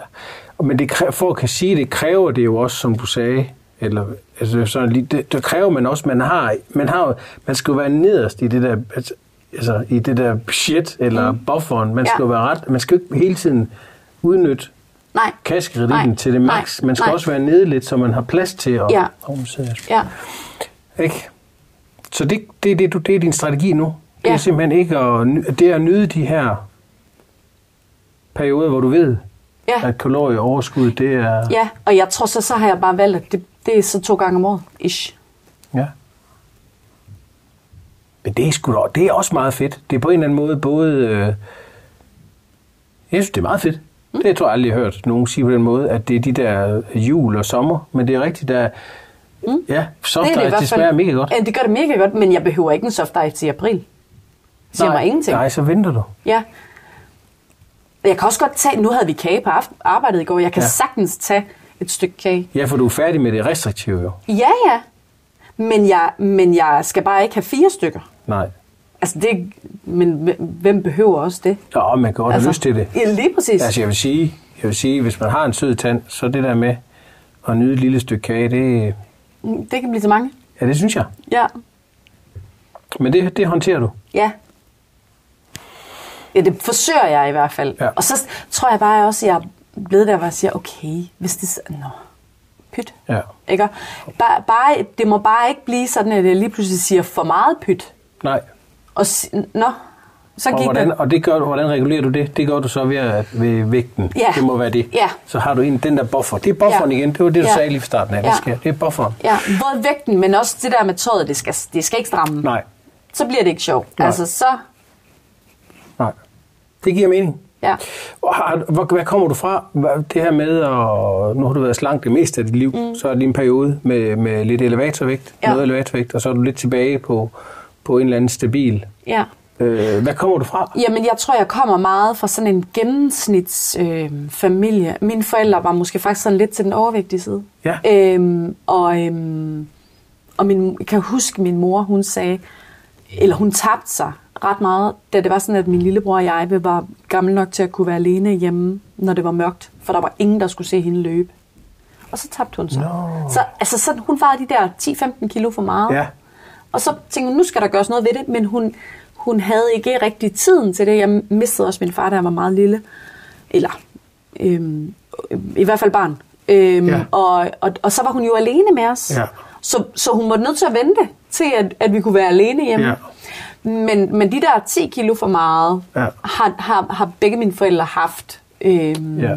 Men det, for at kan sige det, kræver det jo også, som du sagde, eller altså sådan lige, det, det kræver man også, man har, man har, man skal jo være nederst i det der, altså i det der budget eller mm. bufferen. Man ja. skal jo være ret, man skal jo ikke hele tiden udnytte Nej. kaskrediten Nej. til det maks. Man skal Nej. også være nede lidt, så man har plads til at ja. omsætte. Ja. Ikke? Så det, det, det, det, det er din strategi nu. Det ja. er simpelthen ikke at, det er at nyde de her perioder, hvor du ved, ja. at kalorieoverskud, det er... Ja, og jeg tror så, så har jeg bare valgt, at det, det er så to gange om året, ish. Ja. Men det er, sgu, det er også meget fedt. Det er på en eller anden måde både... Øh, jeg synes, det er meget fedt. Mm. Det jeg tror jeg aldrig, jeg har hørt nogen sige på den måde, at det er de der jul og sommer. Men det er rigtigt, der... Mm. Ja, soft det, det, ice, det smager mega godt. Ja, det gør det mega godt, men jeg behøver ikke en soft ice i april. Det siger nej, mig ingenting. Nej, så venter du. Ja. Jeg kan også godt tage... Nu havde vi kage på arbejdet i går. Jeg kan ja. sagtens tage et stykke kage. Ja, for du er færdig med det restriktive jo. Ja, ja. Men jeg, men jeg skal bare ikke have fire stykker. Nej. Altså det... Men hvem behøver også det? Ja, man kan godt altså, have lyst til det. Ja, lige præcis. Altså jeg vil sige, jeg vil sige, hvis man har en sød tand, så det der med at nyde et lille stykke kage, det... Det kan blive så mange. Ja, det synes jeg. Ja. Men det, det håndterer du? Ja. Ja, det forsøger jeg i hvert fald. Ja. Og så tror jeg bare også, at jeg er blevet der, hvor jeg siger, okay, hvis det... Nå, pyt. Ja. Ikke? Bare, bare, det må bare ikke blive sådan, at jeg lige pludselig siger for meget pyt. Nej. Og nå, så gik og hvordan, det. Og det gør, hvordan regulerer du det? Det gør du så ved, ved vægten. Ja. Det må være det. Ja. Så har du en, den der buffer. Det er bufferen ja. igen. Det var det, du ja. sagde lige fra starten af. Ja. Det, skal, det er bufferen. Ja, både vægten, men også det der med tøjet, det skal, det skal ikke stramme. Nej. Så bliver det ikke sjovt. Nej. Altså, så... Nej. Det giver mening. Ja. Hvad kommer du fra? Det her med, at nu har du været slank det meste af dit liv, mm. så er det lige en periode med, med lidt elevatorvægt, ja. noget elevatorvægt, og så er du lidt tilbage på, på en eller anden stabil. Ja. Øh, hvad kommer du fra? Jamen, jeg tror, jeg kommer meget fra sådan en gennemsnitsfamilie. Øh, Mine forældre var måske faktisk sådan lidt til den overvægtige side. Ja. Øhm, og øhm, og min, kan jeg huske, min mor, hun sagde, eller hun tabte sig ret meget, da det var sådan, at min lillebror og jeg var gammel nok til at kunne være alene hjemme, når det var mørkt, for der var ingen, der skulle se hende løbe. Og så tabte hun sig. No. Så altså, sådan, hun var de der ti femten kilo for meget. Ja. Og så tænkte hun, nu skal der gøres noget ved det, men hun, hun havde ikke rigtig tiden til det. Jeg mistede også min far, da jeg var meget lille. Eller øhm, i hvert fald barn. Øhm, ja. og, og, og så var hun jo alene med os. Ja. Så, så hun måtte nødt til at vente til, at, at vi kunne være alene hjemme. Ja. Men, men de der ti kilo for meget, ja. har, har, har begge mine forældre haft. Øhm, ja.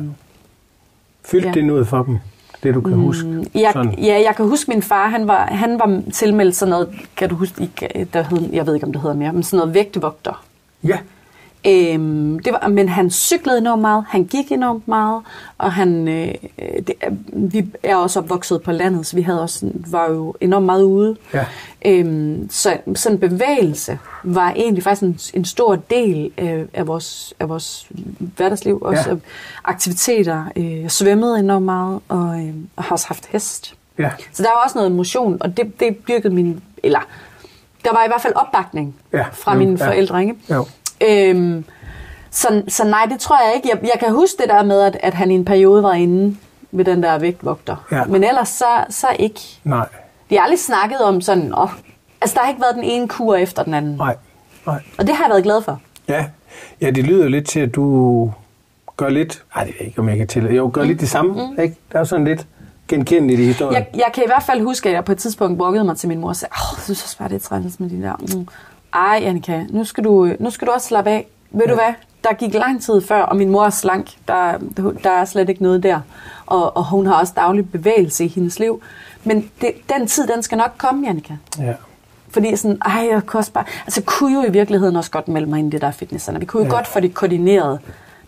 Fyldte ja. det noget for dem? Det du kan mm, huske? Jeg, ja, jeg kan huske min far, han var, han var tilmeldt sådan noget, kan du huske, der hed, jeg ved ikke om det hedder mere, men sådan noget vægtevogter. Ja. Øhm, det var, men han cyklede enormt meget, han gik enormt meget, og han, øh, det, vi er også opvokset på landet, så vi havde også, var jo enormt meget ude. Ja. Øhm, så sådan bevægelse var egentlig faktisk en, en stor del øh, af, vores, af vores hverdagsliv. Også ja. aktiviteter. Øh, jeg svømmede enormt meget, og, øh, og har også haft hest. Ja. Så der var også noget motion, og det, det dyrkede min, eller der var i hvert fald opbakning ja. fra mine ja. forældre, ikke? Ja. Øhm, så, så nej, det tror jeg ikke. Jeg, jeg kan huske det der med, at, at han i en periode var inde ved den der vægtvogter. Ja. Men ellers så, så ikke. Nej. Vi har aldrig snakket om sådan, åh, altså der har ikke været den ene kur efter den anden. Nej, nej. Og det har jeg været glad for. Ja, ja, det lyder lidt til, at du gør lidt, nej det ved jeg ikke, om jeg kan tillade, jo, gør mm. lidt det samme, mm. ikke? Der er sådan lidt genkendeligt i historien. Jeg, jeg kan i hvert fald huske, at jeg på et tidspunkt brokkede mig til min mor og sagde, åh, jeg synes også bare, det er træls med de der... Mm. Ej, Jannica, nu skal, du, nu skal du også slappe af. Ved ja. du hvad? Der gik lang tid før, og min mor er slank. Der, der er slet ikke noget der. Og, og hun har også daglig bevægelse i hendes liv. Men det, den tid, den skal nok komme, Jannica. Ja. Fordi sådan, ej, jeg kunne også bare... Altså, kunne jo i virkeligheden også godt melde mig ind i det der fitnesscenter. Vi kunne jo ja. godt få det koordineret.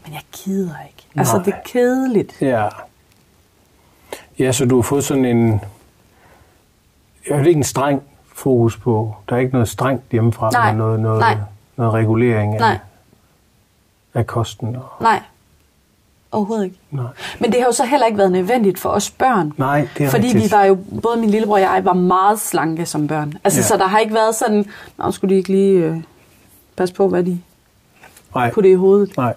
Men jeg gider ikke. Nej. Altså, det er kedeligt. Ja. Ja, så du har fået sådan en... Jeg har ikke en streng fokus på... Der er ikke noget strengt hjemmefra. Nej. Noget, noget, Nej. noget regulering af... Nej. af kosten. Og... Nej, overhovedet ikke. Nej. Men det har jo så heller ikke været nødvendigt for os børn. Nej, det er fordi rigtigt. Vi var jo, både min lillebror og jeg, var meget slanke som børn. Altså, ja. Så der har ikke været sådan, nå, skulle de ikke lige øh, passe på, hvad de Nej. putte i hovedet? Nej.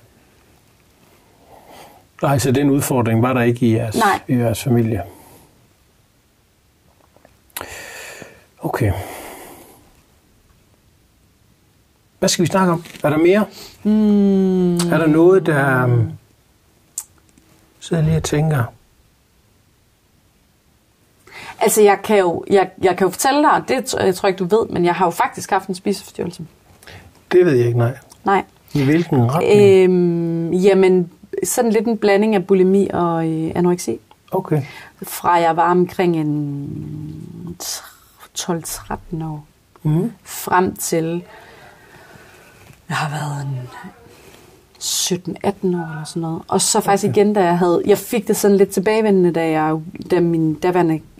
Nej, så den udfordring var der ikke i jeres, i jeres familie. Okay. Hvad skal vi snakke om? Er der mere? Mm. Er der noget, der... Så jeg lige tænker... Altså, jeg kan jo, jeg, jeg kan jo fortælle dig, det jeg tror jeg ikke, du ved, men jeg har jo faktisk haft en spiseforstyrrelse. Det ved jeg ikke, nej. Nej. I hvilken retning? Øhm, jamen, sådan lidt en blanding af bulimi og øh, anoreksi. Okay. Fra jeg var omkring en tolv tretten år. Mm. Frem til... Jeg har været en sytten atten år eller sådan noget. Og så faktisk okay. igen, da jeg havde... Jeg fik det sådan lidt tilbagevendende, da, jeg, da min,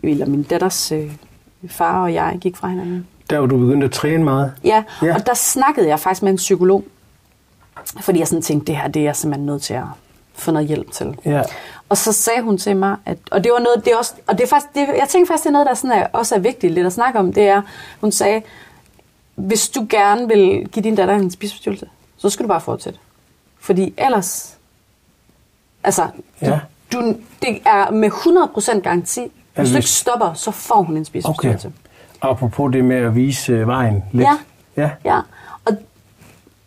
eller min datters øh, far og jeg gik fra hinanden. Der var du begyndt at træne meget. Ja, ja, og der snakkede jeg faktisk med en psykolog. Fordi jeg sådan tænkte, det her det er jeg simpelthen nødt til at få noget hjælp til. Ja. Og så sagde hun til mig, at... Og det var noget, det også... Og det er faktisk... Det, jeg tænkte faktisk, det er noget, der sådan er, også er vigtigt lidt at snakke om. Det er, hun sagde... Hvis du gerne vil give din datter en spiseforstyrrelse, så skal du bare fortsætte. Fordi ellers... Altså, ja. du, du, det er med hundrede procent garanti. Hvis ja, du ikke stopper, så får hun en spiseforstyrrelse. Okay. Apropos det med at vise vejen lidt. Ja, ja. ja. Og,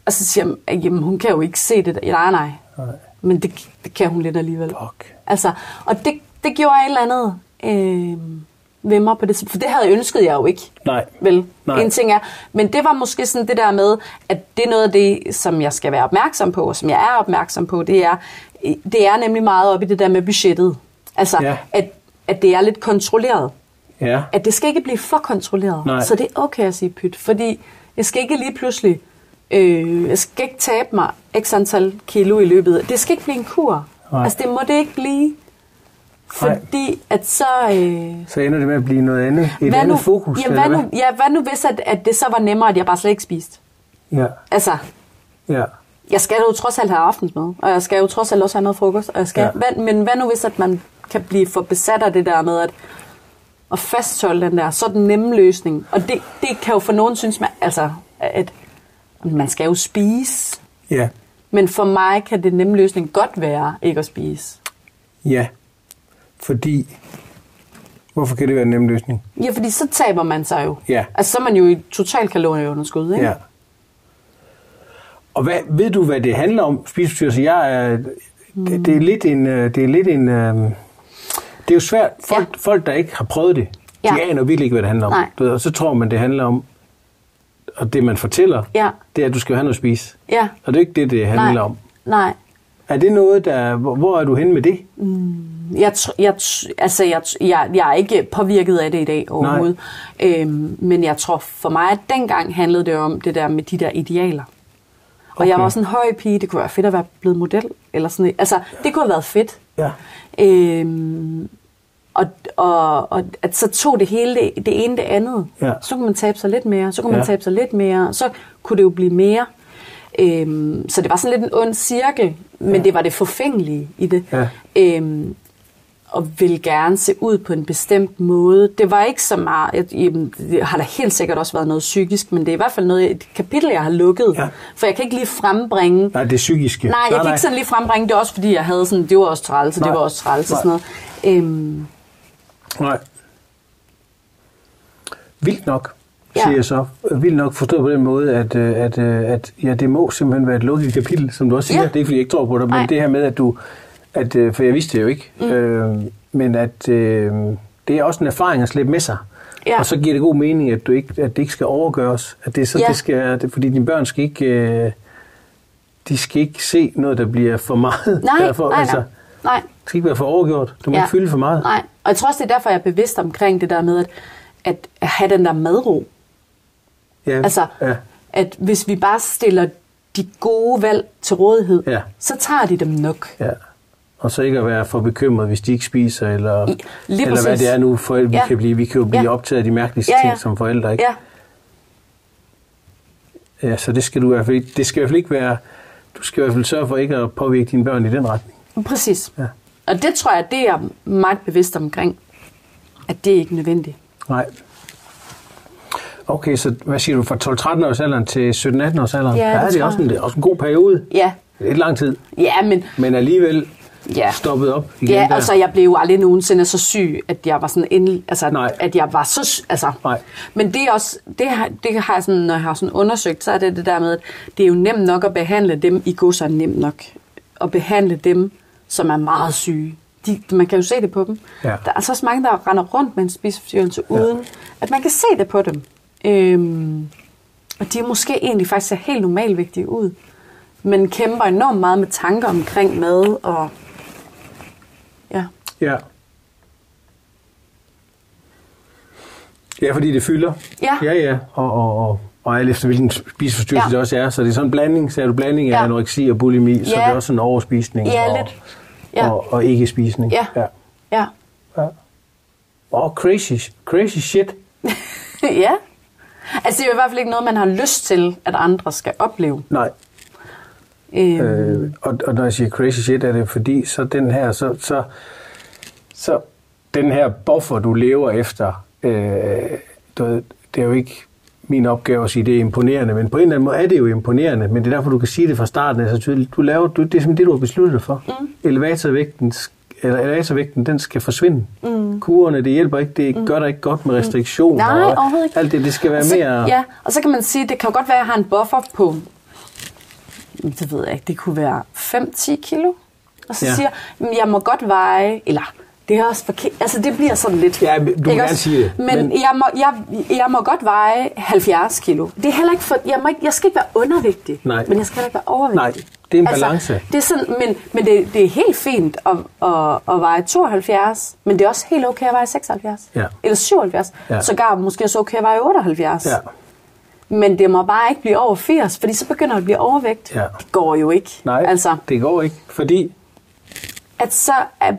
og så siger jeg, jamen hun kan jo ikke se det. Nej, nej. nej. Men det, det kan hun lidt alligevel. Fuck. Altså, og det, det gjorde jeg et eller andet... Øh, ved mig på det, for det havde jeg ønsket jeg jo ikke. Nej. Vel, Nej. En ting er, men det var måske sådan det der med, at det er noget af det, som jeg skal være opmærksom på, og som jeg er opmærksom på, det er, det er nemlig meget op i det der med budgettet. Altså, ja. at, at det er lidt kontrolleret. Ja. At det skal ikke blive for kontrolleret. Nej. Så det er okay at sige pyt, fordi jeg skal ikke lige pludselig, øh, jeg skal ikke tabe mig x antal kilo i løbet. Det skal ikke blive en kur. Nej. Altså, det må det ikke blive. Fordi Nej. at så... Øh, så ender det med at blive noget andet, et andet nu, fokus, ja, hvad? Nu, ja, hvad nu hvis, at, at det så var nemmere, at jeg bare slet ikke spiste? Ja. Altså, ja. jeg skal jo trods alt have aftensmad, og jeg skal jo trods alt også have noget frokost, og jeg skal, ja. hvad, men hvad nu hvis, at man kan blive for besat af det der med, at, at fastholde den der sådan nemme løsning, og det, det kan jo for nogen synes, man, altså, at man skal jo spise, ja. men for mig kan det nemme løsning godt være ikke at spise. Ja. Fordi, hvorfor kan det være en nem løsning? Ja, fordi så taber man sig jo. Ja. Altså, så er man jo i total kalorieunderskud, ikke? Ja. Og hvad, ved du, hvad det handler om, spiseforstyrrelse? Jeg er, mm. det, det er lidt en... Det er, lidt en, øh, det er jo svært. Folk, ja. folk, der ikke har prøvet det, ja. de aner virkelig ikke, hvad det handler om. Nej. Og så tror man, det handler om, og det man fortæller, ja. det er, at du skal have noget at spise. Ja. Og det er ikke det, det handler Nej. om. Nej. Er det noget, der... Hvor er du henne med det? Mm. Jeg, jeg, altså jeg, jeg, jeg er ikke påvirket af det i dag overhovedet, øhm, men jeg tror for mig, at dengang handlede det om det der med de der idealer. Okay. Og jeg var sådan en høj pige, det kunne være fedt at være blevet model, eller sådan noget. Altså, det kunne have været fedt. Ja. Øhm, og og, og at så tog det hele det, det ene det andet. Ja. Så kunne man tabe sig lidt mere, så kunne man ja. tabe sig lidt mere, så kunne det jo blive mere. Øhm, så det var sådan lidt en ond cirkel, men ja. det var det forfængelige i det. Ja. Øhm, og ville gerne se ud på en bestemt måde. Det var ikke så meget... Jeg, det har da helt sikkert også været noget psykisk, men det er i hvert fald noget, et kapitel, jeg har lukket. Ja. For jeg kan ikke lige frembringe... Nej, det psykiske. Nej, jeg nej, kan nej. ikke sådan lige frembringe det, også fordi jeg havde sådan... Det var også trælse, det var også trælse og sådan noget. Øhm. Nej. Vildt nok, siger ja. jeg så. Vildt nok forstået på den måde, at, at, at, at ja, det må simpelthen være et lukket kapitel, som du også siger. Ja. Det er ikke, fordi jeg ikke tror på dig, men det her med, at du... At, for jeg vidste det jo ikke, mm. øh, men at øh, det er også en erfaring at slippe med sig. Ja. Og så giver det god mening, at, du ikke, at det ikke skal overgøres. At det så, ja. det skal, fordi dine børn skal ikke... Øh, de skal ikke se noget, der bliver for meget. Nej, derfor, nej, altså, nej. Det skal ikke være for overgjort. Du må ja. ikke fylde for meget. Nej, og jeg tror også, det er derfor, jeg er bevidst omkring det der med, at, at have den der madro. Ja. Altså, ja. at hvis vi bare stiller de gode valg til rådighed, ja. så tager de dem nok. Ja. Og så ikke at være for bekymret, hvis de ikke spiser, eller, eller hvad det er nu, forældre ja. kan blive. Vi kan jo blive ja. optaget af de mærkeligste ja, ja. ting som forældre, ikke? Ja. Ja, så det skal du i hvert fald ikke, det skal i hvert fald ikke være, du skal i hvert fald sørge for ikke at påvirke dine børn i den retning. Præcis. Ja. Og det tror jeg, det er jeg meget bevidst omkring, at det er ikke nødvendigt. Nej. Okay, så hvad siger du, fra tolv-tretten-årsalderen til sytten-atten-årsalderen? Ja, det, ja, det er også en, også en god periode. Ja. Lidt lang tid. Ja, men... Men alligevel ja. stoppet op igen. Ja, altså jeg blev jo aldrig nogensinde så syg, at jeg var sådan endelig... Altså, Nej. at jeg var så syg, altså... Nej. Men det er også... Det har, det har jeg sådan, når jeg har sådan undersøgt, så er det det der med, at det er jo nemt nok at behandle dem, i går så nemt nok. At behandle dem, som er meget syge. De, man kan jo se det på dem. Ja. Der er altså også mange, der render rundt med en spiseforstyrrelse ja. uden, at man kan se det på dem. Øhm, og de er måske egentlig faktisk ser helt normalvægtige ud, men kæmper enormt meget med tanker omkring mad og ja. Ja. Ja, fordi det fylder. Ja. Ja, ja. Og, og, og, og alt efter hvilken spiseforstyrrelse ja. det også er, så det er sådan en blanding, så er du blanding af ja. anoreksi og bulimi, ja. så det er også en overspisning ja, og, ja. og, og ikke spisning. Ja. Ja. Ja. Ja. Og crazy, crazy shit. Ja. Altså, det er jo i hvert fald ikke noget, man har lyst til, at andre skal opleve. Nej. Øhm. Øh, og, og når jeg siger crazy shit, er det fordi, så den her, så, så, så den her buffer, du lever efter, øh, det er jo ikke min opgave at sige, det er imponerende, men på en eller anden måde er det jo imponerende, men det er derfor, du kan sige det fra starten af så tydeligt. Du laver, du, det er simpelthen det, du har besluttet for. Mm. Elevatorvægten eller elevatorvægten, den skal forsvinde. Mm. Kurerne, det hjælper ikke, det mm. gør der ikke godt med restriktioner. Mm. Nej, overhovedet ikke. Alt det, det skal være så, mere... Ja, og så kan man sige, det kan godt være, at jeg har en buffer på, det ved jeg ikke, det kunne være fem til ti kilo. Og så ja. siger jeg, jeg må godt veje, eller det er også forkert, altså det bliver sådan lidt... Ja, du må gerne sige det. Men, men... Jeg, må, jeg, jeg må godt veje halvfjerds kilo. Det er heller ikke for... Jeg, må ikke, jeg skal ikke være undervægtig, Nej. men jeg skal heller ikke være overvægtig. Nej. Det er en altså, balance. Det er sådan, men men det, det er helt fint at, at, at veje tooghalvfjerds, men det er også helt okay at veje seksoghalvfjerds. Ja. Eller syvoghalvfjerds. Ja. Sågar måske også okay at veje otteoghalvfjerds. Ja. Men det må bare ikke blive over firs, fordi så begynder det at blive overvægt. Ja. Det går jo ikke. Nej, altså, det går ikke, fordi... At så at,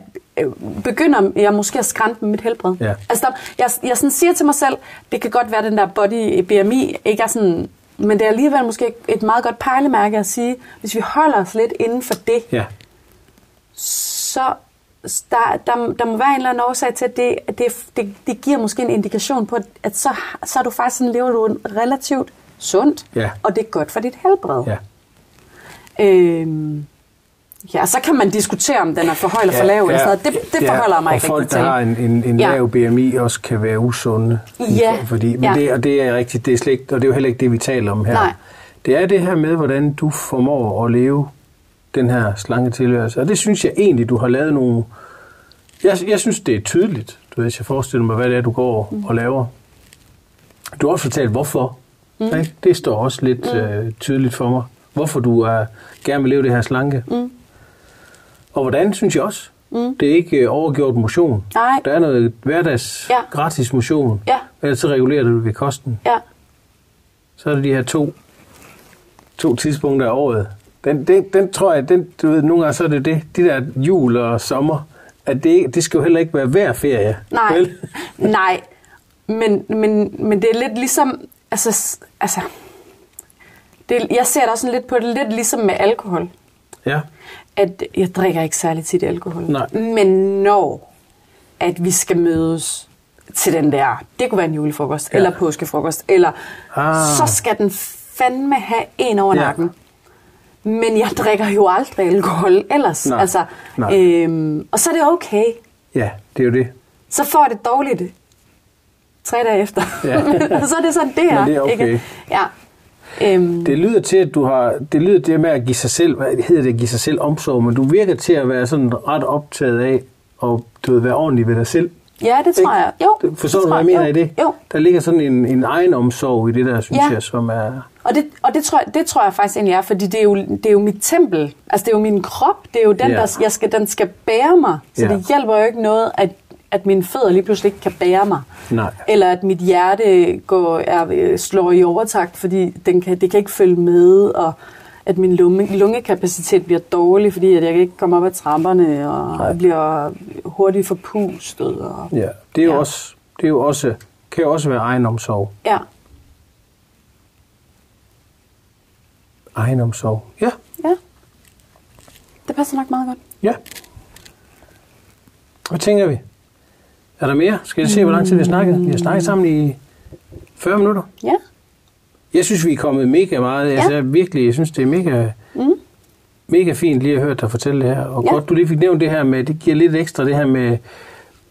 begynder jeg måske at skrænte med mit helbred. Ja. Altså, der, jeg, jeg sådan siger til mig selv, det kan godt være, den der body B M I ikke er sådan... Men det er alligevel måske et meget godt pejlemærke at sige, hvis vi holder os lidt inden for det, ja. så der, der, der må være en eller anden årsag til, at det, det, det, det giver måske en indikation på, at så, så er du faktisk sådan, lever du relativt sundt, ja. og det er godt for dit helbred. Ja. Øhm, ja, så kan man diskutere, om den er for høj eller for lav. Ja, ja, det det ja, forholder mig ikke til. Og folk, der har en, en, en ja. lav B M I, også kan være usunde. Ja. Fordi, men ja. det, og det er rigtigt, det er slet, og det er jo heller ikke det, vi taler om her. Nej. Det er det her med, hvordan du formår at leve den her slanke tilværelse. Og det synes jeg egentlig, du har lavet nogle... Jeg, jeg synes, det er tydeligt, du ved, jeg forestiller mig, hvad det er, du går mm. og laver. Du har også fortalt, hvorfor. Mm. Ikke? Det står også lidt mm. øh, tydeligt for mig. Hvorfor du er, gerne vil leve det her slanke. Mm. Og hvordan, synes jeg også. Mm. Det er ikke overgjort motion. Nej. Der er noget hverdags ja. gratis motion. Ja. Ellers så regulerer du ved kosten. Ja. Så er det de her to, to tidspunkter af året. Den, den, den tror jeg, den, du ved, nogle gange så er det det. De der jul og sommer, at det, det skal jo heller ikke være hver ferie. Nej, vel? Nej. Men, men, men det er lidt ligesom, altså, altså det, jeg ser da også lidt på det, lidt ligesom med alkohol. Ja. At jeg drikker ikke særlig tit alkohol. Nej. Men når at vi skal mødes til den der, det kunne være en julefrokost, ja. eller påskefrokost, eller ah. så skal den fandme have en over nakken. Ja. Men jeg drikker jo aldrig alkohol ellers. Nej. Altså, Nej. Øhm, og så er det okay. Ja, det er jo det. Så får jeg det dårligt tre dage efter. Ja. Så er det sådan, det er. Men det er okay. Ikke? Ja. Det lyder til, at du har, det lyder det med at give sig selv, hvad hedder det, at give sig selv omsorg, men du virker til at være sådan ret optaget af, og du vil være ordentlig ved dig selv. Ja, det tror jeg. Jo, forstår du, hvad jeg mener i det? Jo. Der ligger sådan en, en egen omsorg i det der, synes ja. jeg, som er... Og det, og det, tror, jeg, det tror jeg faktisk egentlig er, fordi det er, jo, det er jo mit tempel. Altså det er jo min krop, det er jo den, yeah. der jeg skal, den skal bære mig. Så yeah. det hjælper jo ikke noget, at, at mine fødder lige pludselig ikke kan bære mig. Nej. Eller at mit hjerte går, er, slår i overtakt, fordi den kan, det kan ikke følge med, og at min lunge, lungekapacitet bliver dårlig, fordi at jeg ikke kommer op ad trapperne, og Nej. bliver hurtigt forpustet. Og, ja, det, er jo ja. Også, det er jo også, kan jo også være egenomsorg. Ja. Egenomsorg, ja. Ja, det passer nok meget godt. Ja. Hvad tænker vi? Er der mere? Skal vi se, hvor lang tid vi har snakket? Vi har snakket sammen i fyrre minutter. Ja. Jeg synes, vi er kommet mega meget. Ja. Altså, jeg virkelig, jeg synes, det er mega, mm. mega fint lige at høre dig fortælle det her. Og ja. Godt, du lige fik nævnt det her med, det giver lidt ekstra det her med,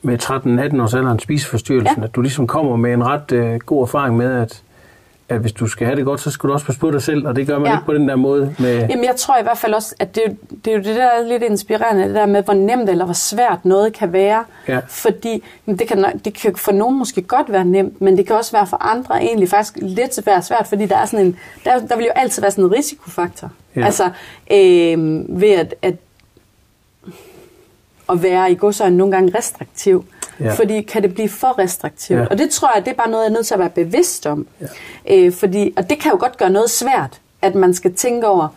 med tretten atten års alderen, spiseforstyrrelsen. Ja. At du ligesom kommer med en ret øh, god erfaring med, at, at hvis du skal have det godt, så skal du også passe på dig selv, og det gør man ja. Ikke på den der måde. Med Jamen, jeg tror i hvert fald også, at det, det er jo det, der er lidt inspirerende, det der med, hvor nemt eller hvor svært noget kan være. Ja. Fordi det kan, det kan for nogen måske godt være nemt, men det kan også være for andre egentlig faktisk lidt svært, fordi der er sådan en, der, der vil jo altid være sådan en risikofaktor. Ja. Altså, øh, ved at, at, at være i godsøjen nogle gange restriktiv. Ja. Fordi kan det blive for restriktivt? Ja. Og det tror jeg, det er bare noget, jeg er nødt til at være bevidst om. Ja. Æ, fordi, og det kan jo godt gøre noget svært, at man skal tænke over,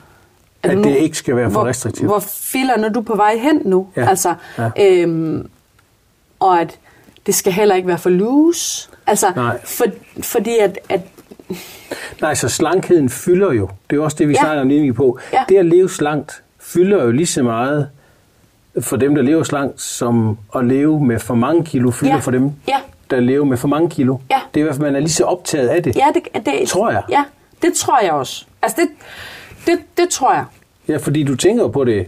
at, at nu, det ikke skal være for hvor, restriktivt. Hvor filer når du på vej hen nu? Ja. Altså, ja. Øhm, og at det skal heller ikke være for loose. Altså, for, fordi at, at Nej, så slankheden fylder jo. Det er også det, vi ja. Snakker om lige på. Ja. Det at leve slankt fylder jo lige så meget for dem, der lever slankt, som at leve med for mange kilo, fylder ja. For dem, ja. Der lever med for mange kilo. Ja. Det er i hvert fald, man er lige så optaget af det. Ja, det, det tror jeg. Ja, det tror jeg også. Altså, det, det, det tror jeg. Ja, fordi du tænker på det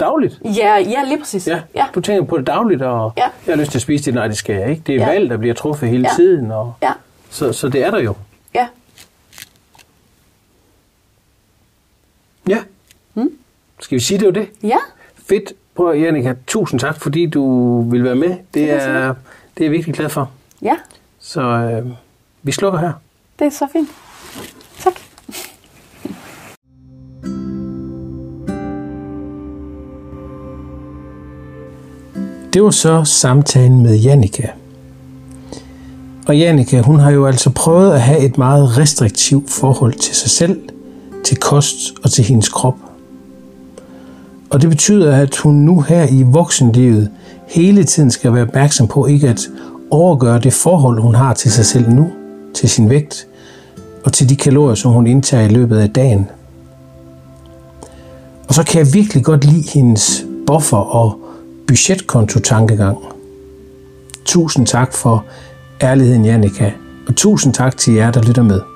dagligt. Ja, ja lige præcis. Ja, ja. Du tænker på det dagligt, og ja. Jeg har lyst til at spise det. Nej, det skal jeg ikke. Det er ja. Valg, der bliver truffet hele ja. Tiden. Og ja. så, så det er der jo. Ja. Ja. Hmm? Skal vi sige, det var det? Ja. Fedt. Prøv, Jannica, tusind tak, fordi du vil være med. Det er, det er, det er jeg virkelig glad for. Ja. Så øh, vi slukker her. Det er så fint. Tak. Det var så samtalen med Jannica. Og Jannica, hun har jo altså prøvet at have et meget restriktivt forhold til sig selv, til kost og til hendes krop. Og det betyder, at hun nu her i voksenlivet hele tiden skal være opmærksom på ikke at overgøre det forhold, hun har til sig selv nu, til sin vægt og til de kalorier, som hun indtager i løbet af dagen. Og så kan jeg virkelig godt lide hendes buffer- og budgetkonto-tankegang. Tusind tak for ærligheden, Jannica, og tusind tak til jer, der lytter med.